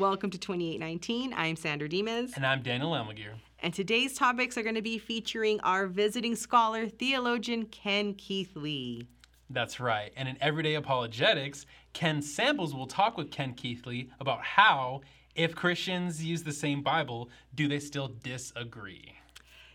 Welcome to 2819. I'm Sandra Dimas. And I'm Daniel Amelgear. And today's topics are going to be featuring our visiting scholar, theologian Ken Keithley. That's right. And in Everyday Apologetics, Ken Samples will talk with Ken Keithley about how, if Christians use the same Bible, do they still disagree?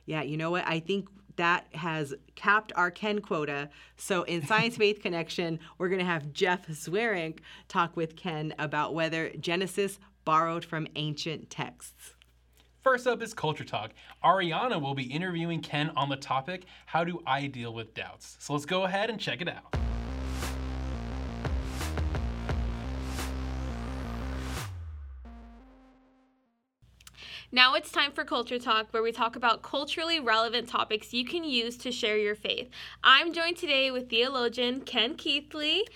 Yeah, you know what? I think that has capped our Ken quota. So in Science Faith Connection, we're going to have Jeff Zwerink talk with Ken about whether Genesis borrowed from ancient texts. First up is Culture Talk. Ariana will be interviewing Ken on the topic, How Do I Deal with Doubts? So let's go ahead and check it out. Now it's time for Culture Talk, where we talk about culturally relevant topics you can use to share your faith. I'm joined today with theologian Ken Keithley.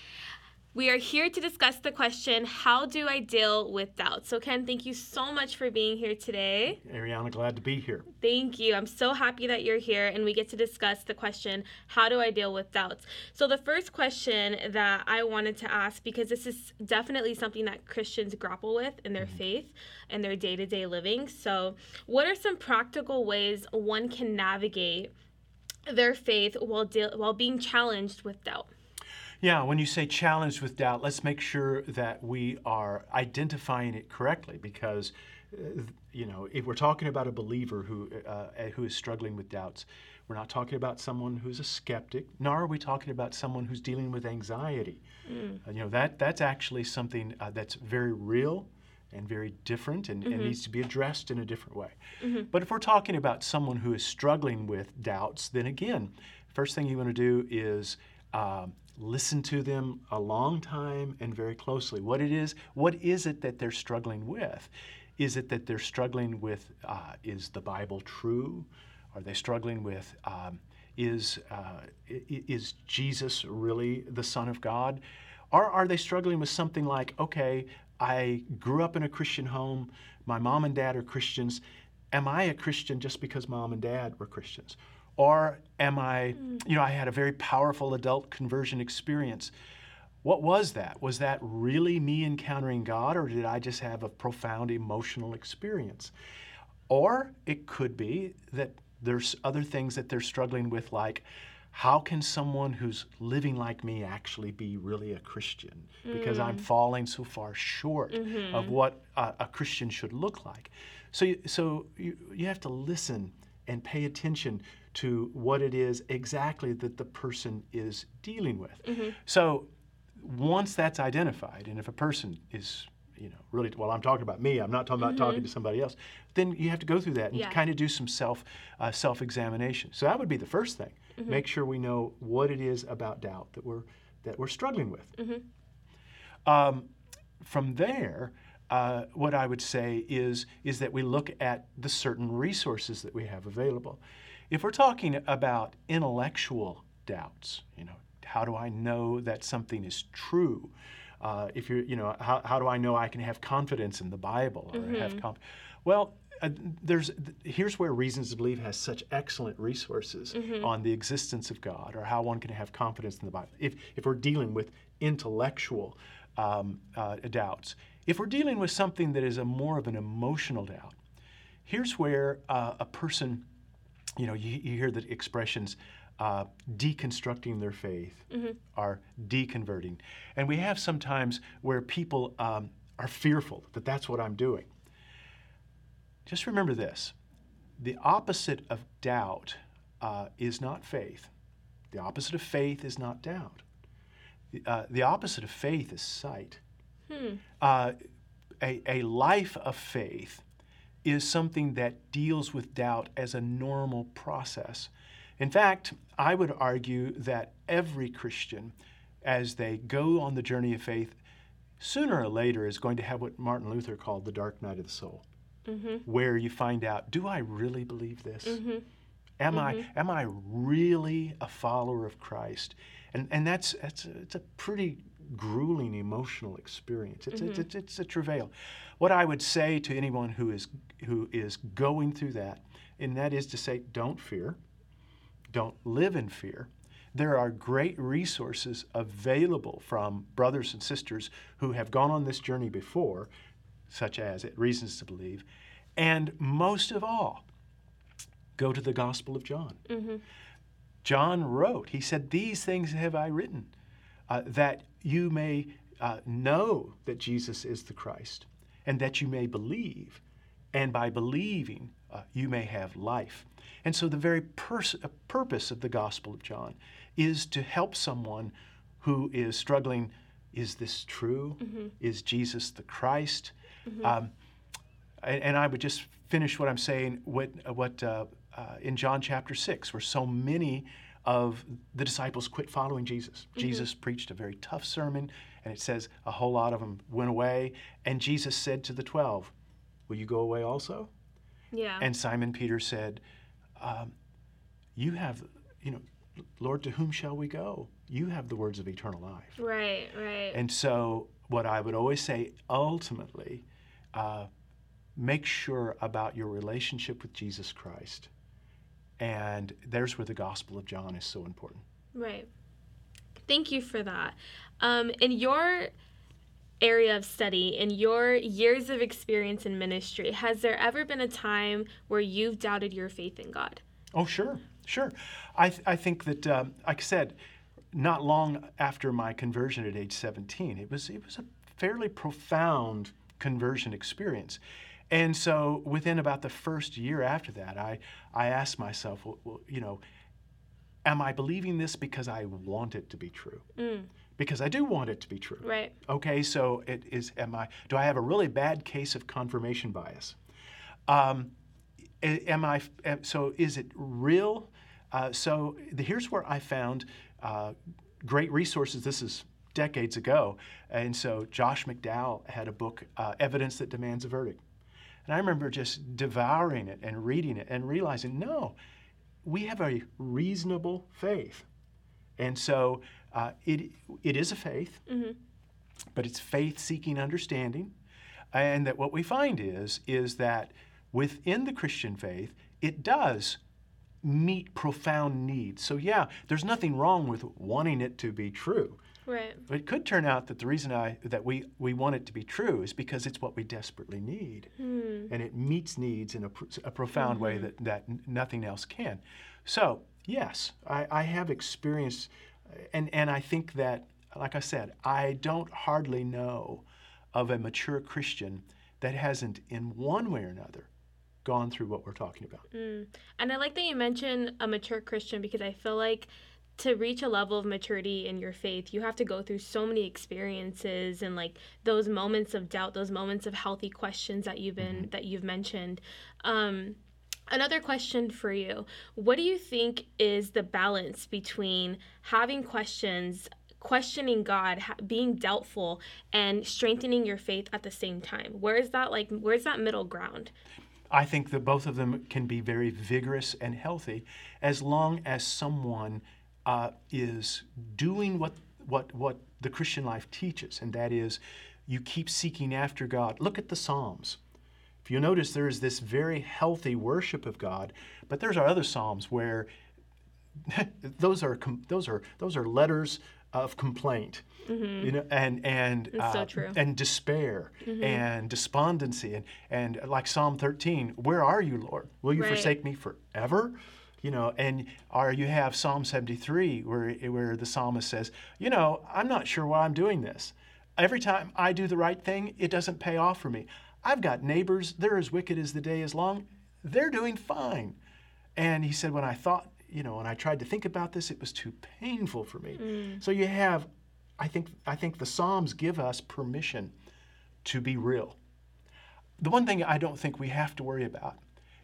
We are here to discuss the question, how do I deal with doubt? So Ken, thank you so much for being here today. Ariana, glad to be here. Thank you. I'm so happy that you're here and we get to discuss the question, how do I deal with doubts? So the first question that I wanted to ask, because this is definitely something that Christians grapple with in their faith and their day-to-day living. So what are some practical ways one can navigate their faith while being challenged with doubt? Yeah, when you say challenged with doubt, let's make sure that we are identifying it correctly, because, you know, if we're talking about a believer who is struggling with doubts, we're not talking about someone who's a skeptic, nor are we talking about someone who's dealing with anxiety. You know, that's actually something that's very real and very different and, and needs to be addressed in a different way. But if we're talking about someone who is struggling with doubts, then again, first thing you want to do is listen to them a long time and very closely. What is it that they're struggling with? Is it that they're struggling with, is the Bible true? Are they struggling with, is Jesus really the Son of God? Or are they struggling with something like, okay, I grew up in a Christian home, my mom and dad are Christians, am I a Christian just because mom and dad were Christians? Or am I, you know, I had a very powerful adult conversion experience. What was that? Was that really me encountering God, or did I just have a profound emotional experience? Or it could be that there's other things that they're struggling with, like, how can someone who's living like me actually be really a Christian? Because I'm falling so far short of what a Christian should look like. So you have to listen and pay attention to what it is exactly that the person is dealing with. So once that's identified, and if a person is, you know, really, well, I'm talking about me, I'm not talking about talking to somebody else, then you have to go through that and kind of do some self-examination. So that would be the first thing. Make sure we know what it is about doubt that we're struggling with. From there, what I would say is that we look at the certain resources that we have available. If we're talking about intellectual doubts, you know, how do I know that something is true? If you're, you know, how do I know I can have confidence in the Bible or here's where Reasons to Believe has such excellent resources on the existence of God or how one can have confidence in the Bible. If we're dealing with intellectual doubts, if we're dealing with something that is a more of an emotional doubt, here's where a person, you know, you hear the expressions deconstructing their faith or deconverting. And we have sometimes where people are fearful that that's what I'm doing. Just remember this. The opposite of doubt is not faith. The opposite of faith is not doubt. The opposite of faith is sight. A life of faith is something that deals with doubt as a normal process. In fact, I would argue that every Christian, as they go on the journey of faith, sooner or later is going to have what Martin Luther called the dark night of the soul, where you find out, do I really believe this? Am I really a follower of Christ? And it's a pretty grueling emotional experience. It's a travail. What I would say to anyone who is going through that, and that is to say, don't fear, don't live in fear. There are great resources available from brothers and sisters who have gone on this journey before, such as at Reasons to Believe, and most of all, go to the Gospel of John. Mm-hmm. John wrote, he said, "These things have I written, that you may know that Jesus is the Christ, and that you may believe, and by believing you may have life." And so the very purpose of the Gospel of John is to help someone who is struggling, is this true? Mm-hmm. Is Jesus the Christ? Mm-hmm. And I would just finish what I'm saying in John chapter 6, where so many of the disciples quit following Jesus. Mm-hmm. Jesus preached a very tough sermon, and it says a whole lot of them went away. And Jesus said to the 12, "Will you go away also?" Yeah. And Simon Peter said, "Lord, to whom shall we go? You have the words of eternal life." Right, right. And so what I would always say, ultimately, make sure about your relationship with Jesus Christ. And there's where the Gospel of John is so important. Right. Thank you for that. In your area of study, in your years of experience in ministry, has there ever been a time where you've doubted your faith in God? Oh, sure. I think that, like I said, not long after my conversion at age 17, it was a fairly profound conversion experience. And so within about the first year after that, I asked myself, am I believing this because I want it to be true? Mm. Because I do want it to be true. Right. Okay, so do I have a really bad case of confirmation bias? So is it real? Here's where I found great resources. This is decades ago. And so Josh McDowell had a book, Evidence That Demands a Verdict. And I remember just devouring it and reading it and realizing, no, we have a reasonable faith. And so it is a faith, mm-hmm. but it's faith seeking understanding. And that what we find is that within the Christian faith, it does meet profound needs. So yeah, there's nothing wrong with wanting it to be true. Right. But it could turn out that the reason we want it to be true is because it's what we desperately need. Mm. And it meets needs in a profound mm-hmm. way that nothing else can. So yes, I have experienced, and I think that, like I said, I don't hardly know of a mature Christian that hasn't in one way or another gone through what we're talking about. Mm. And I like that you mentioned a mature Christian, because I feel like to reach a level of maturity in your faith, you have to go through so many experiences and like those moments of doubt, those moments of healthy questions that you've mentioned. Another question for you. What do you think is the balance between having questions, questioning God, being doubtful, and strengthening your faith at the same time? Where's that middle ground? I think that both of them can be very vigorous and healthy as long as someone is doing what the Christian life teaches, and that is you keep seeking after God. Look at the Psalms. If you notice, there is this very healthy worship of God, but there's our other Psalms where those are letters of complaint, mm-hmm. And despair, mm-hmm. and despondency, and like Psalm 13, "Where are you, Lord? Will you forsake me forever?" You have Psalm 73 where the psalmist says, "I'm not sure why I'm doing this. Every time I do the right thing, it doesn't pay off for me. I've got neighbors, they're as wicked as the day is long. They're doing fine." And he said, when I tried to think about this, it was too painful for me. Mm. So you have, I think the Psalms give us permission to be real. The one thing I don't think we have to worry about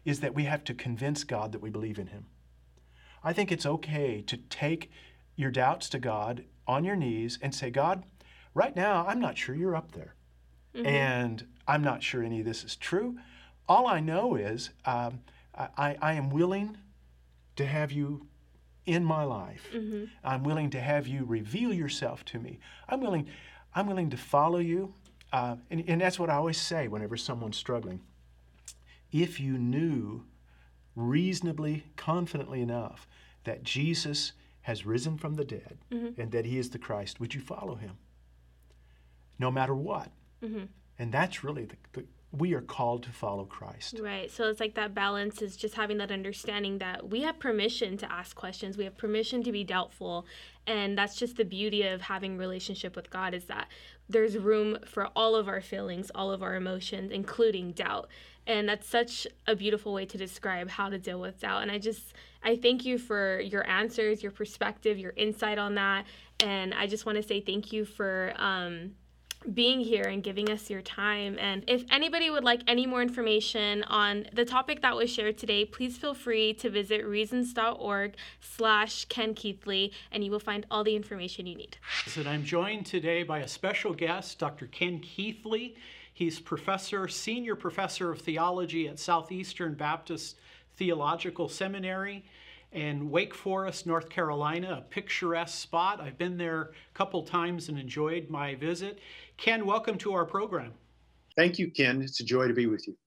is that we have to convince God that we believe in Him. I think it's okay to take your doubts to God on your knees and say, "God, right now I'm not sure you're up there, mm-hmm. and I'm not sure any of this is true. All I know is I am willing to have you in my life. Mm-hmm. I'm willing to have you reveal yourself to me. I'm willing to follow you." And that's what I always say whenever someone's struggling. If you knew reasonably, confidently enough that Jesus has risen from the dead, mm-hmm. and that He is the Christ, would you follow Him? No matter what. Mm-hmm. And that's really we are called to follow Christ. Right. So it's like that balance is just having that understanding that we have permission to ask questions. We have permission to be doubtful. And that's just the beauty of having relationship with God, is that there's room for all of our feelings, all of our emotions, including doubt. And that's such a beautiful way to describe how to deal with doubt. And I thank you for your answers, your perspective, your insight on that. And I just want to say thank you for being here and giving us your time. And if anybody would like any more information on the topic that was shared today, please feel free to visit reasons.org/Ken Keithley, and you will find all the information you need. And I'm joined today by a special guest, Dr. Ken Keithley. He's senior professor of theology at Southeastern Baptist Theological Seminary in Wake Forest, North Carolina, a picturesque spot. I've been there a couple times and enjoyed my visit. Ken, welcome to our program. Thank you, Ken. It's a joy to be with you.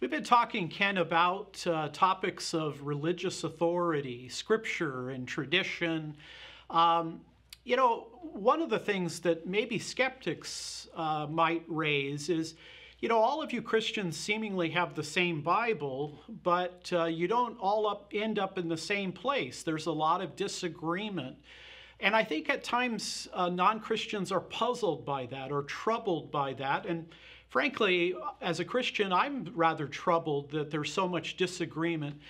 We've been talking, Ken, about topics of religious authority, scripture, and tradition. One of the things that maybe skeptics might raise is, all of you Christians seemingly have the same Bible, but you don't all end up in the same place. There's a lot of disagreement. And I think at times non-Christians are puzzled by that or troubled by that. And frankly, as a Christian, I'm rather troubled that there's so much disagreement.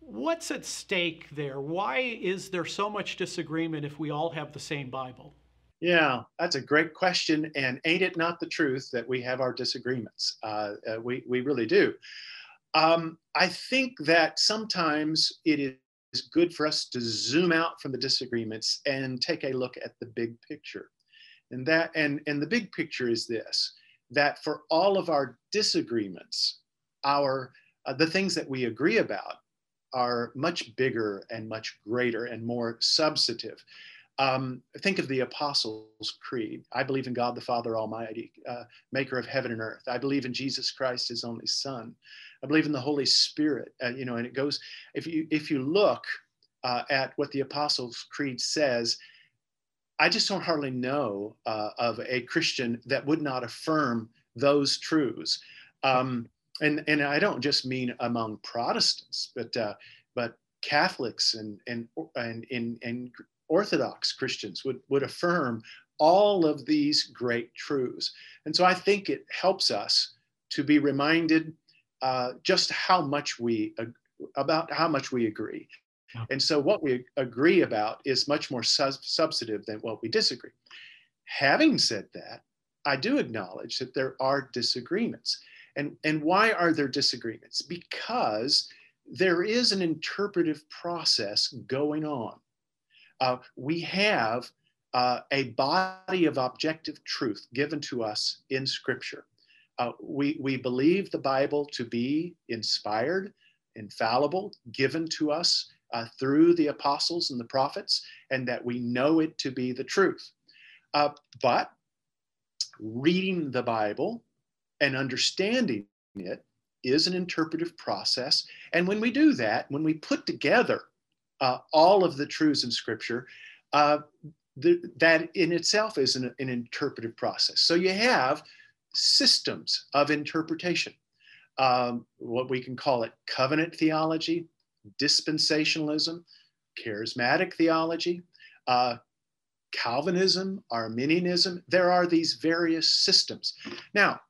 What's at stake there? Why is there so much disagreement if we all have the same Bible? Yeah, that's a great question, and ain't it not the truth that we have our disagreements? We really do. I think that sometimes it is good for us to zoom out from the disagreements and take a look at the big picture. And the big picture is this, that for all of our disagreements, the things that we agree about are much bigger and much greater and more substantive. Think of the Apostles' Creed. I believe in God the Father Almighty, maker of heaven and earth. I believe in Jesus Christ, his only Son. I believe in the Holy Spirit. And it goes, if you look at what the Apostles' Creed says, I just don't hardly know of a Christian that would not affirm those truths. And I don't just mean among Protestants, but Catholics and Orthodox Christians would affirm all of these great truths. And so I think it helps us to be reminded just about how much we agree. Okay. And so what we agree about is much more substantive than what we disagree. Having said that, I do acknowledge that there are disagreements. And why are there disagreements? Because there is an interpretive process going on. We have a body of objective truth given to us in Scripture. We believe the Bible to be inspired, infallible, given to us through the apostles and the prophets, and that we know it to be the truth. But reading the Bible and understanding it is an interpretive process. And when we do that, when we put together all of the truths in Scripture, that in itself is an interpretive process. So you have systems of interpretation, what we can call it covenant theology, dispensationalism, charismatic theology, Calvinism, Arminianism. There are these various systems. Now,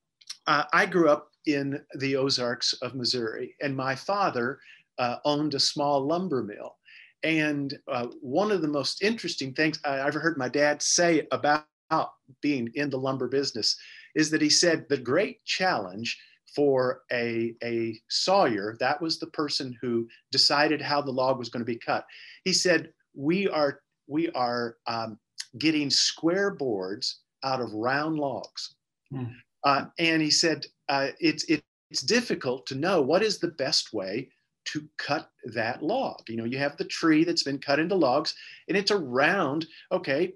I grew up in the Ozarks of Missouri, and my father owned a small lumber mill. And one of the most interesting things I ever heard my dad say about being in the lumber business is that he said the great challenge for a sawyer, that was the person who decided how the log was going to be cut. He said, we are getting square boards out of round logs. Mm. And he said, it's difficult to know what is the best way to cut that log. You have the tree that's been cut into logs, and it's a round, okay,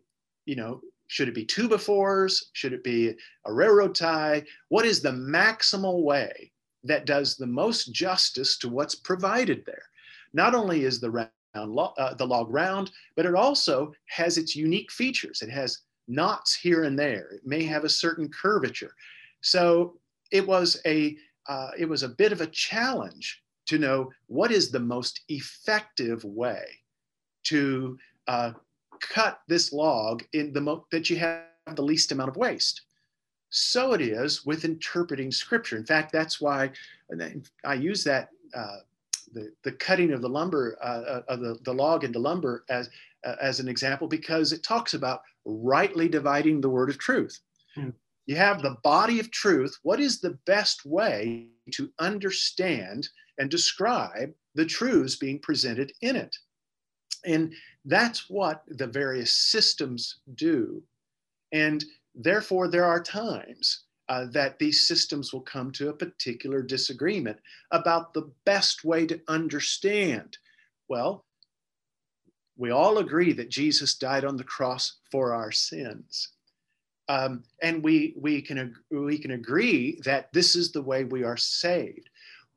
should it be 2x4s? Should it be a railroad tie? What is the maximal way that does the most justice to what's provided there? Not only is the log round, but it also has its unique features. It has knots here and there. It may have a certain curvature. So it was a bit of a challenge to know what is the most effective way to cut this log in the that you have the least amount of waste. So it is with interpreting scripture. In fact, that's why I use that the cutting of the lumber of the log into lumber as an example, because it talks about rightly dividing the word of truth. Mm. You have the body of truth. What is the best way to understand and describe the truths being presented in it? And that's what the various systems do. And therefore, there are times that these systems will come to a particular disagreement about the best way to understand. Well, we all agree that Jesus died on the cross for our sins. And we can agree that this is the way we are saved.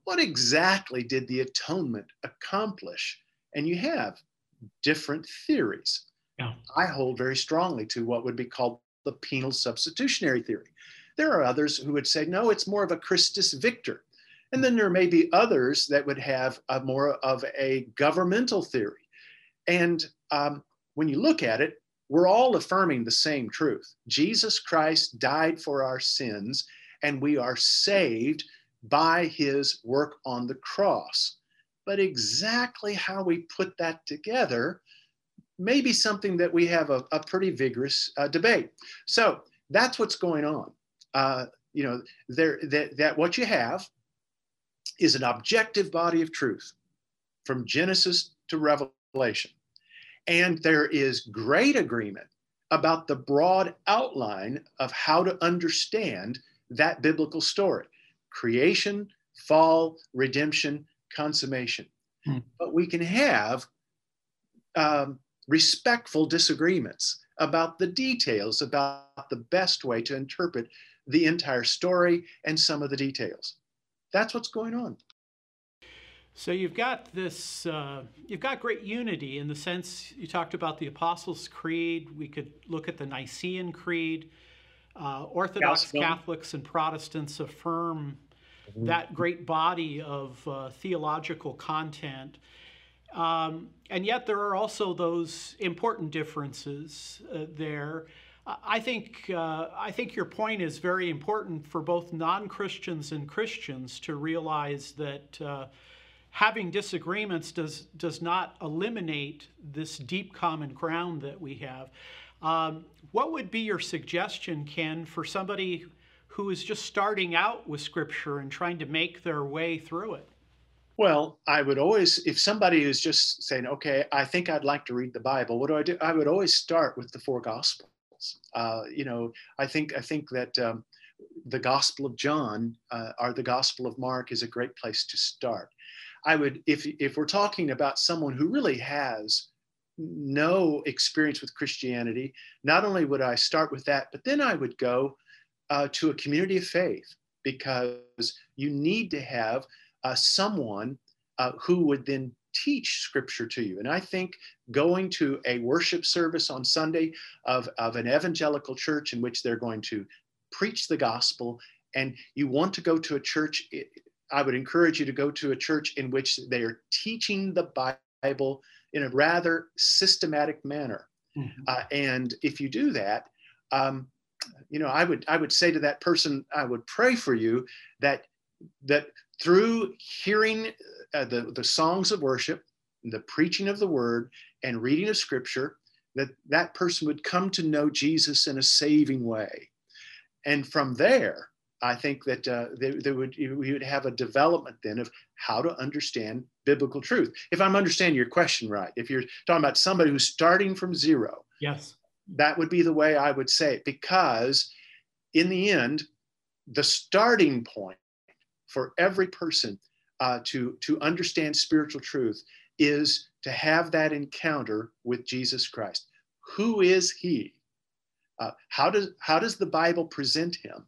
What exactly did the atonement accomplish? And you have different theories. Yeah. I hold very strongly to what would be called the penal substitutionary theory. There are others who would say, no, it's more of a Christus Victor. And then there may be others that would have a more of a governmental theory. And when you look at it, we're all affirming the same truth. Jesus Christ died for our sins, and we are saved by his work on the cross. But exactly how we put that together may be something that we have a pretty vigorous debate. So that's what's going on. You know, that what you have is an objective body of truth from Genesis to Revelation. And there is great agreement about the broad outline of how to understand that biblical story: creation, fall, redemption, consummation. Hmm. But we can have respectful disagreements about the details, about the best way to interpret the entire story and some of the details. That's what's going on. So you've got this, you've got great unity in the sense you talked about the Apostles' Creed. We could look at the Nicene Creed. Orthodox Catholics and Protestants affirm that great body of theological content. And yet there are also those important differences there. I think your point is very important for both non-Christians and Christians to realize that having disagreements does not eliminate this deep common ground that we have. What would be your suggestion, Ken, for somebody who is just starting out with Scripture and trying to make their way through it? Well, I would always, if somebody is just saying, okay, I think I'd like to read the Bible, what do? I would always start with the four Gospels. You know, I think that the Gospel of John or the Gospel of Mark is a great place to start. I would, if we're talking about someone who really has no experience with Christianity, not only would I start with that, but then I would go to a community of faith, because you need to have someone who would then teach Scripture to you. And I think going to a worship service on Sunday of an evangelical church in which they're going to preach the gospel, and you want to go to a church, I would encourage you to go to a church in which they are teaching the Bible in a rather systematic manner. Mm-hmm. And if you do that, you know, I would say to that person, I would pray for you that through hearing the songs of worship, the preaching of the word, and reading of Scripture, that person would come to know Jesus in a saving way. And from there, I think that we would have a development then of how to understand biblical truth. If I'm understanding your question right, if you're talking about somebody who's starting from zero, yes, that would be the way I would say it, because in the end, the starting point for every person to understand spiritual truth is to have that encounter with Jesus Christ. Who is he? How does the Bible present him?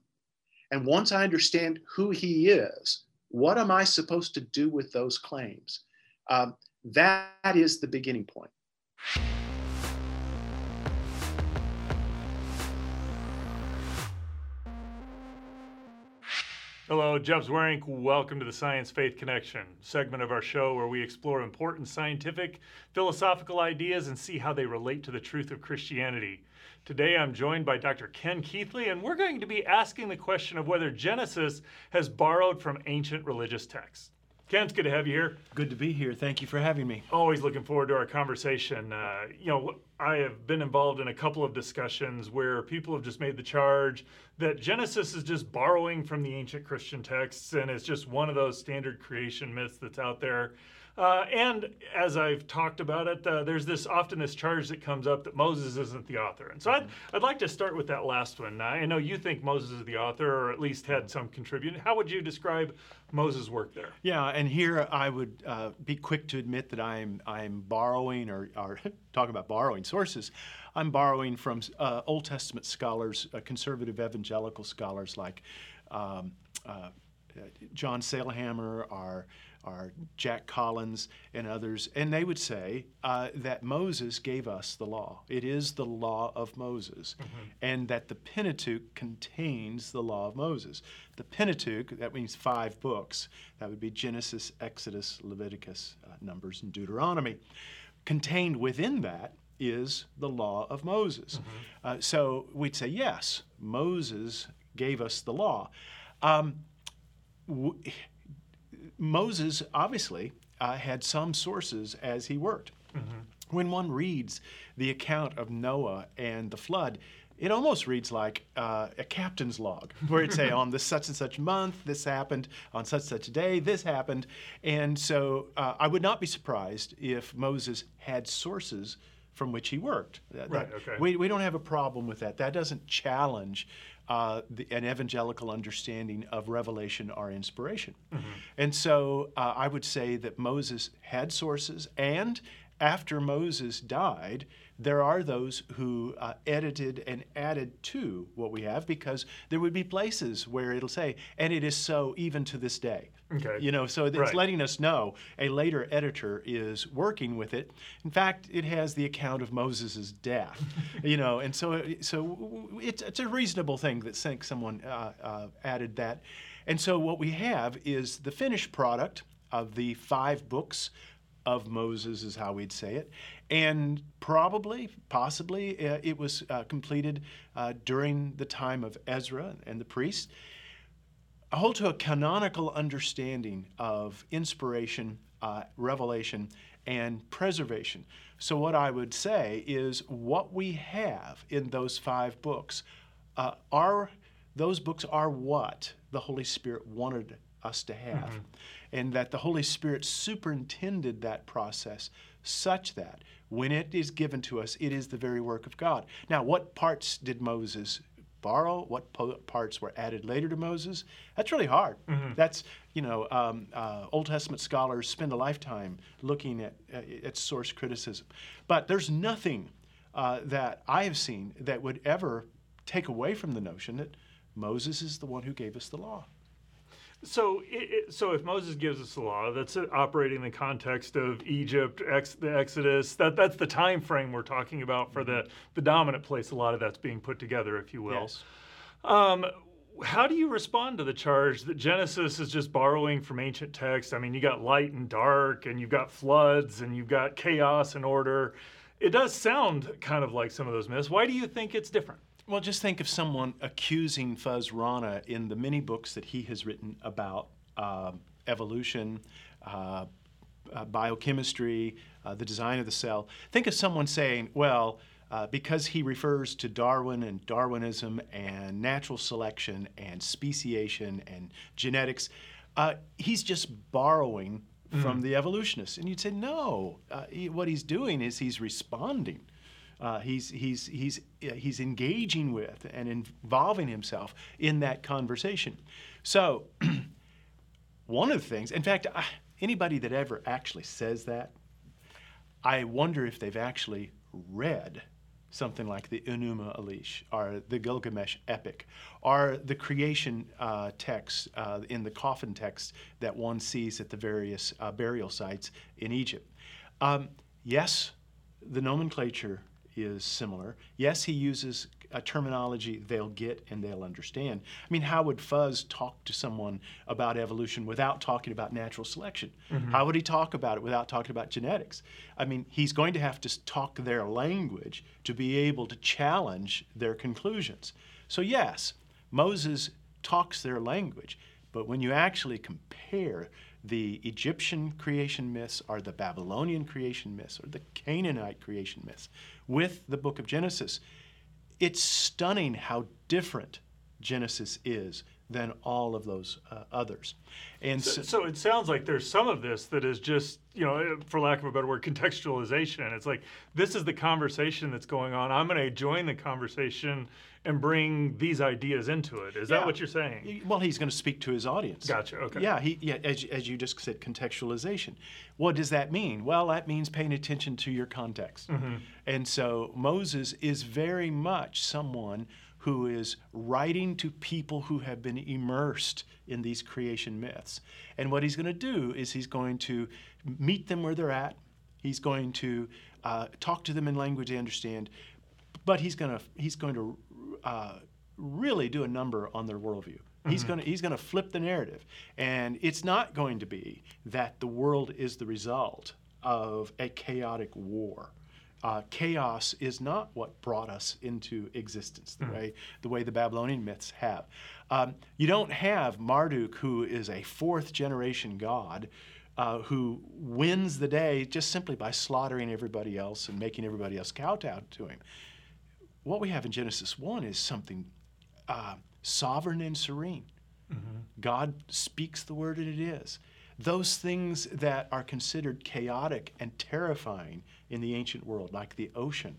And once I understand who he is, what am I supposed to do with those claims? That is the beginning point. Hello, Jeff Zwerink. Welcome to the Science Faith Connection, segment of our show where we explore important scientific, philosophical ideas and see how they relate to the truth of Christianity. Today I'm joined by Dr. Ken Keithley, and we're going to be asking the question of whether Genesis has borrowed from ancient religious texts. Ken, it's good to have you here. Good to be here. Thank you for having me. Always looking forward to our conversation. I have been involved in a couple of discussions where people have just made the charge that Genesis is just borrowing from the ancient Christian texts, and it's just one of those standard creation myths that's out there. And as I've talked about it, there's often this charge that comes up that Moses isn't the author. And so I'd like to start with that last one. I know you think Moses is the author, or at least had some contribution. How would you describe Moses' work there? Yeah, and here I would be quick to admit that I'm borrowing, or talking about borrowing sources, I'm borrowing from Old Testament scholars, conservative evangelical scholars like John Sailhammer, or Jack Collins and others, and they would say that Moses gave us the law. It is the law of Moses, and that the Pentateuch contains the law of Moses. The Pentateuch, that means 5 books. That would be Genesis, Exodus, Leviticus, Numbers, and Deuteronomy. Contained within that is the law of Moses. So we'd say, yes, Moses gave us the law. Moses obviously had some sources as he worked. When one reads the account of Noah and the flood, it almost reads like a captain's log, where it'd say on this such and such month, this happened, on such and such a day, this happened. And so I would not be surprised if Moses had sources from which he worked. We don't have a problem with that. That doesn't challenge an evangelical understanding of revelation or inspiration. And so I would say that Moses had sources, and after Moses died, there are those who edited and added to what we have, because there would be places where it'll say, and it is so even to this day. So it's letting us know a later editor is working with it. In fact, it has the account of Moses' death, and so it's a reasonable thing that someone added that. And so what we have is the finished product of the 5 books of Moses, is how we'd say it. And possibly, it was completed during the time of Ezra and the priests. I hold to a canonical understanding of inspiration, revelation, and preservation. So what I would say is what we have in those 5 books, those books are what the Holy Spirit wanted us to have, and that the Holy Spirit superintended that process such that when it is given to us, it is the very work of God. Now, what parts did Moses borrow? What parts were added later to Moses? That's really hard. That's, Old Testament scholars spend a lifetime looking at source criticism. But there's nothing that I have seen that would ever take away from the notion that Moses is the one who gave us the law. So, so if Moses gives us the law, that's operating in the context of Egypt, the Exodus. That's the time frame we're talking about for the dominant place. A lot of that's being put together, if you will. Yes. How do you respond to the charge that Genesis is just borrowing from ancient texts? I mean, you got light and dark, and you've got floods, and you've got chaos and order. It does sound kind of like some of those myths. Why do you think it's different? Well, just think of someone accusing Fuz Rana in the many books that he has written about evolution, biochemistry, the design of the cell. Think of someone saying, well, because he refers to Darwin and Darwinism and natural selection and speciation and genetics, he's just borrowing from the evolutionists. And you'd say, no, what he's doing is he's responding. He's engaging with and involving himself in that conversation. So one of the things, in fact, anybody that ever actually says that, I wonder if they've actually read something like the Enuma Elish or the Gilgamesh epic or the creation text in the coffin text that one sees at the various burial sites in Egypt. Yes, the nomenclature is similar. Yes, he uses a terminology they'll get and they'll understand. I mean, how would Fuz talk to someone about evolution without talking about natural selection? Mm-hmm. How would he talk about it without talking about genetics? I mean, he's going to have to talk their language to be able to challenge their conclusions. So yes, Moses talks their language, but when you actually compare the Egyptian creation myths or the Babylonian creation myths or the Canaanite creation myths with the book of Genesis, it's stunning how different Genesis is than all of those others. And so it sounds like there's some of this that is just, you know, for lack of a better word, contextualization. It's like, this is the conversation that's going on. I'm going to join the conversation and bring these ideas into it. Is that what you're saying? Well, he's going to speak to his audience. Gotcha, okay. Yeah, as you just said, contextualization. What does that mean? Well, that means paying attention to your context. Mm-hmm. And so Moses is very much someone who is writing to people who have been immersed in these creation myths. And what he's going to do is he's going to meet them where they're at. He's going to talk to them in language they understand, but he's going to really do a number on their worldview. Mm-hmm. He's going to flip the narrative, and it's not going to be that the world is the result of a chaotic war. Chaos is not what brought us into existence, the way the Babylonian myths have. You don't have Marduk, who is a fourth-generation god, who wins the day just simply by slaughtering everybody else and making everybody else kowtow to him. What we have in Genesis 1 is something sovereign and serene. Mm-hmm. God speaks the word, and it is. Those things that are considered chaotic and terrifying in the ancient world, like the ocean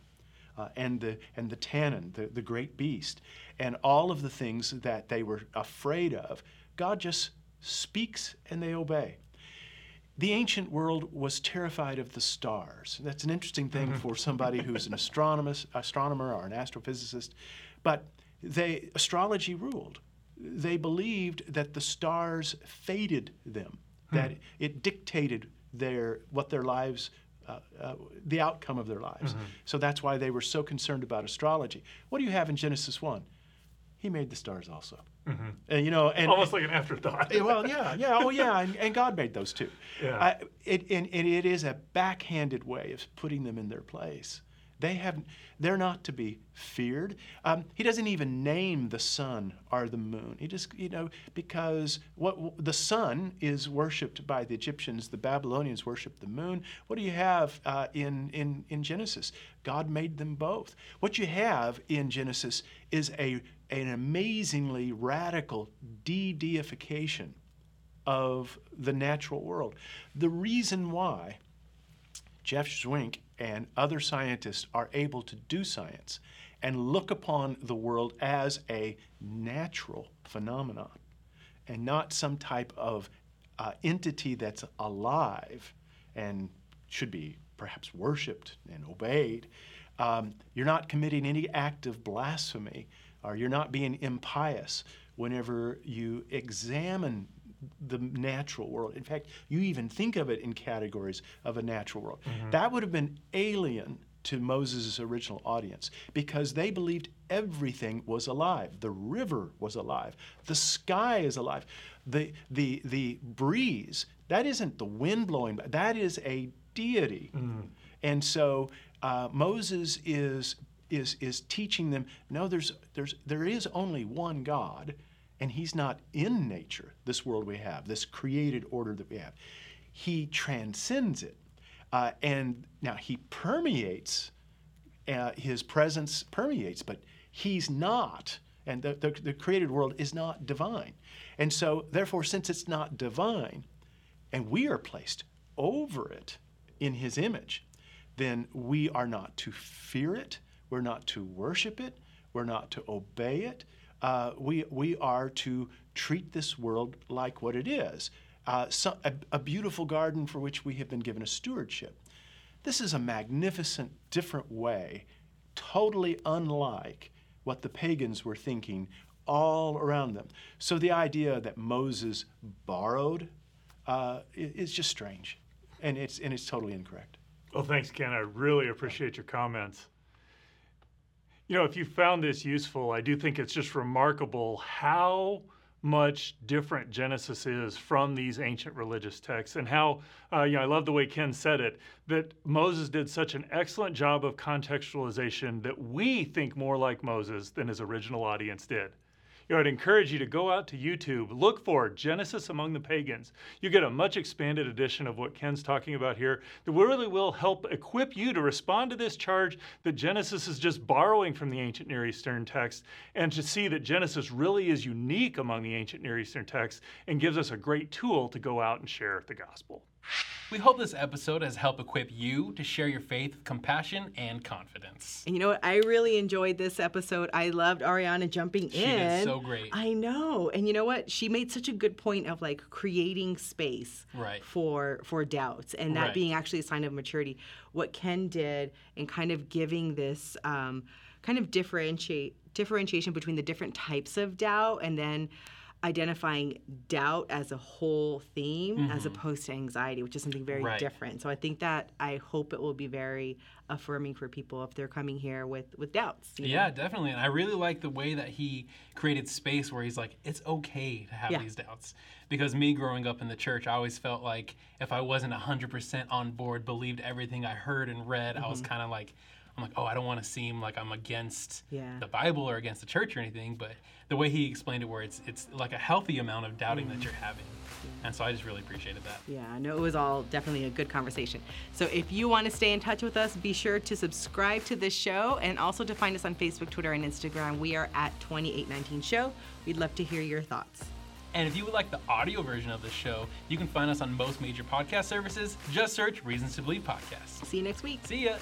and the Tannin, the great beast, and all of the things that they were afraid of, God just speaks and they obey. The ancient world was terrified of the stars. That's an interesting thing for somebody who's an astronomer or an astrophysicist, but astrology ruled. They believed that the stars fated them, that it dictated the outcome of their lives. Mm-hmm. So that's why they were so concerned about astrology. What do you have in Genesis 1? He made the stars also. Mm-hmm. Almost like an afterthought. Well, and God made those too. Yeah. It is a backhanded way of putting them in their place. They're not to be feared. He doesn't even name the sun or the moon. He just, because the sun is worshipped by the Egyptians, the Babylonians worship the moon. What do you have in Genesis? God made them both. What you have in Genesis is an amazingly radical de-deification of the natural world. The reason why Jeff Zwerink and other scientists are able to do science and look upon the world as a natural phenomenon and not some type of entity that's alive and should be perhaps worshipped and obeyed. You're not committing any act of blasphemy, or you're not being impious whenever you examine the natural world. In fact, you even think of it in categories of a natural world. Mm-hmm. That would have been alien to Moses' original audience because they believed everything was alive. The river was alive. The sky is alive. The breeze, that isn't the wind blowing, that is a deity. Mm-hmm. And so Moses is teaching them, no, there is only one God, and he's not in nature, this world we have, this created order that we have. He transcends it. And now he permeates, his presence permeates, but he's not, and the created world is not divine. And so, therefore, since it's not divine, and we are placed over it in his image, then we are not to fear it, we're not to worship it, we're not to obey it. We are to treat this world like what it is, a beautiful garden for which we have been given a stewardship. This is a magnificent, different way, totally unlike what the pagans were thinking all around them. So the idea that Moses borrowed is just strange, and it's totally incorrect. Well, thanks, Ken. I really appreciate your comments. You know, if you found this useful, I do think it's just remarkable how much different Genesis is from these ancient religious texts, and how, you know, I love the way Ken said it, that Moses did such an excellent job of contextualization that we think more like Moses than his original audience did. You know, I'd encourage you to go out to YouTube, look for Genesis Among the Pagans. You get a much expanded edition of what Ken's talking about here that really will help equip you to respond to this charge that Genesis is just borrowing from the ancient Near Eastern text, and to see that Genesis really is unique among the ancient Near Eastern texts and gives us a great tool to go out and share the gospel. We hope this episode has helped equip you to share your faith with compassion and confidence. And you know what? I really enjoyed this episode. I loved Ariana jumping in. She did so great. I know. And you know what? She made such a good point of like creating space for doubts, and that being actually a sign of maturity. What Ken did in kind of giving this kind of differentiation between the different types of doubt, and then identifying doubt as a whole theme, as opposed to anxiety, which is something very different. So I think that, I hope it will be very affirming for people if they're coming here with doubts. Yeah, definitely. And I really like the way that he created space where he's like, it's okay to have these doubts. Because me growing up in the church, I always felt like if I wasn't 100% on board, believed everything I heard and read, I was kind of like, oh, I don't want to seem like I'm against the Bible or against the church or anything, but the way he explained it, where it's like a healthy amount of doubting that you're having. And so I just really appreciated that. Yeah, no, it was all definitely a good conversation. So if you want to stay in touch with us, be sure to subscribe to this show, and also to find us on Facebook, Twitter, and Instagram. We are at 2819 Show. We'd love to hear your thoughts. And if you would like the audio version of the show, you can find us on most major podcast services. Just search Reasons to Believe Podcast. See you next week. See ya.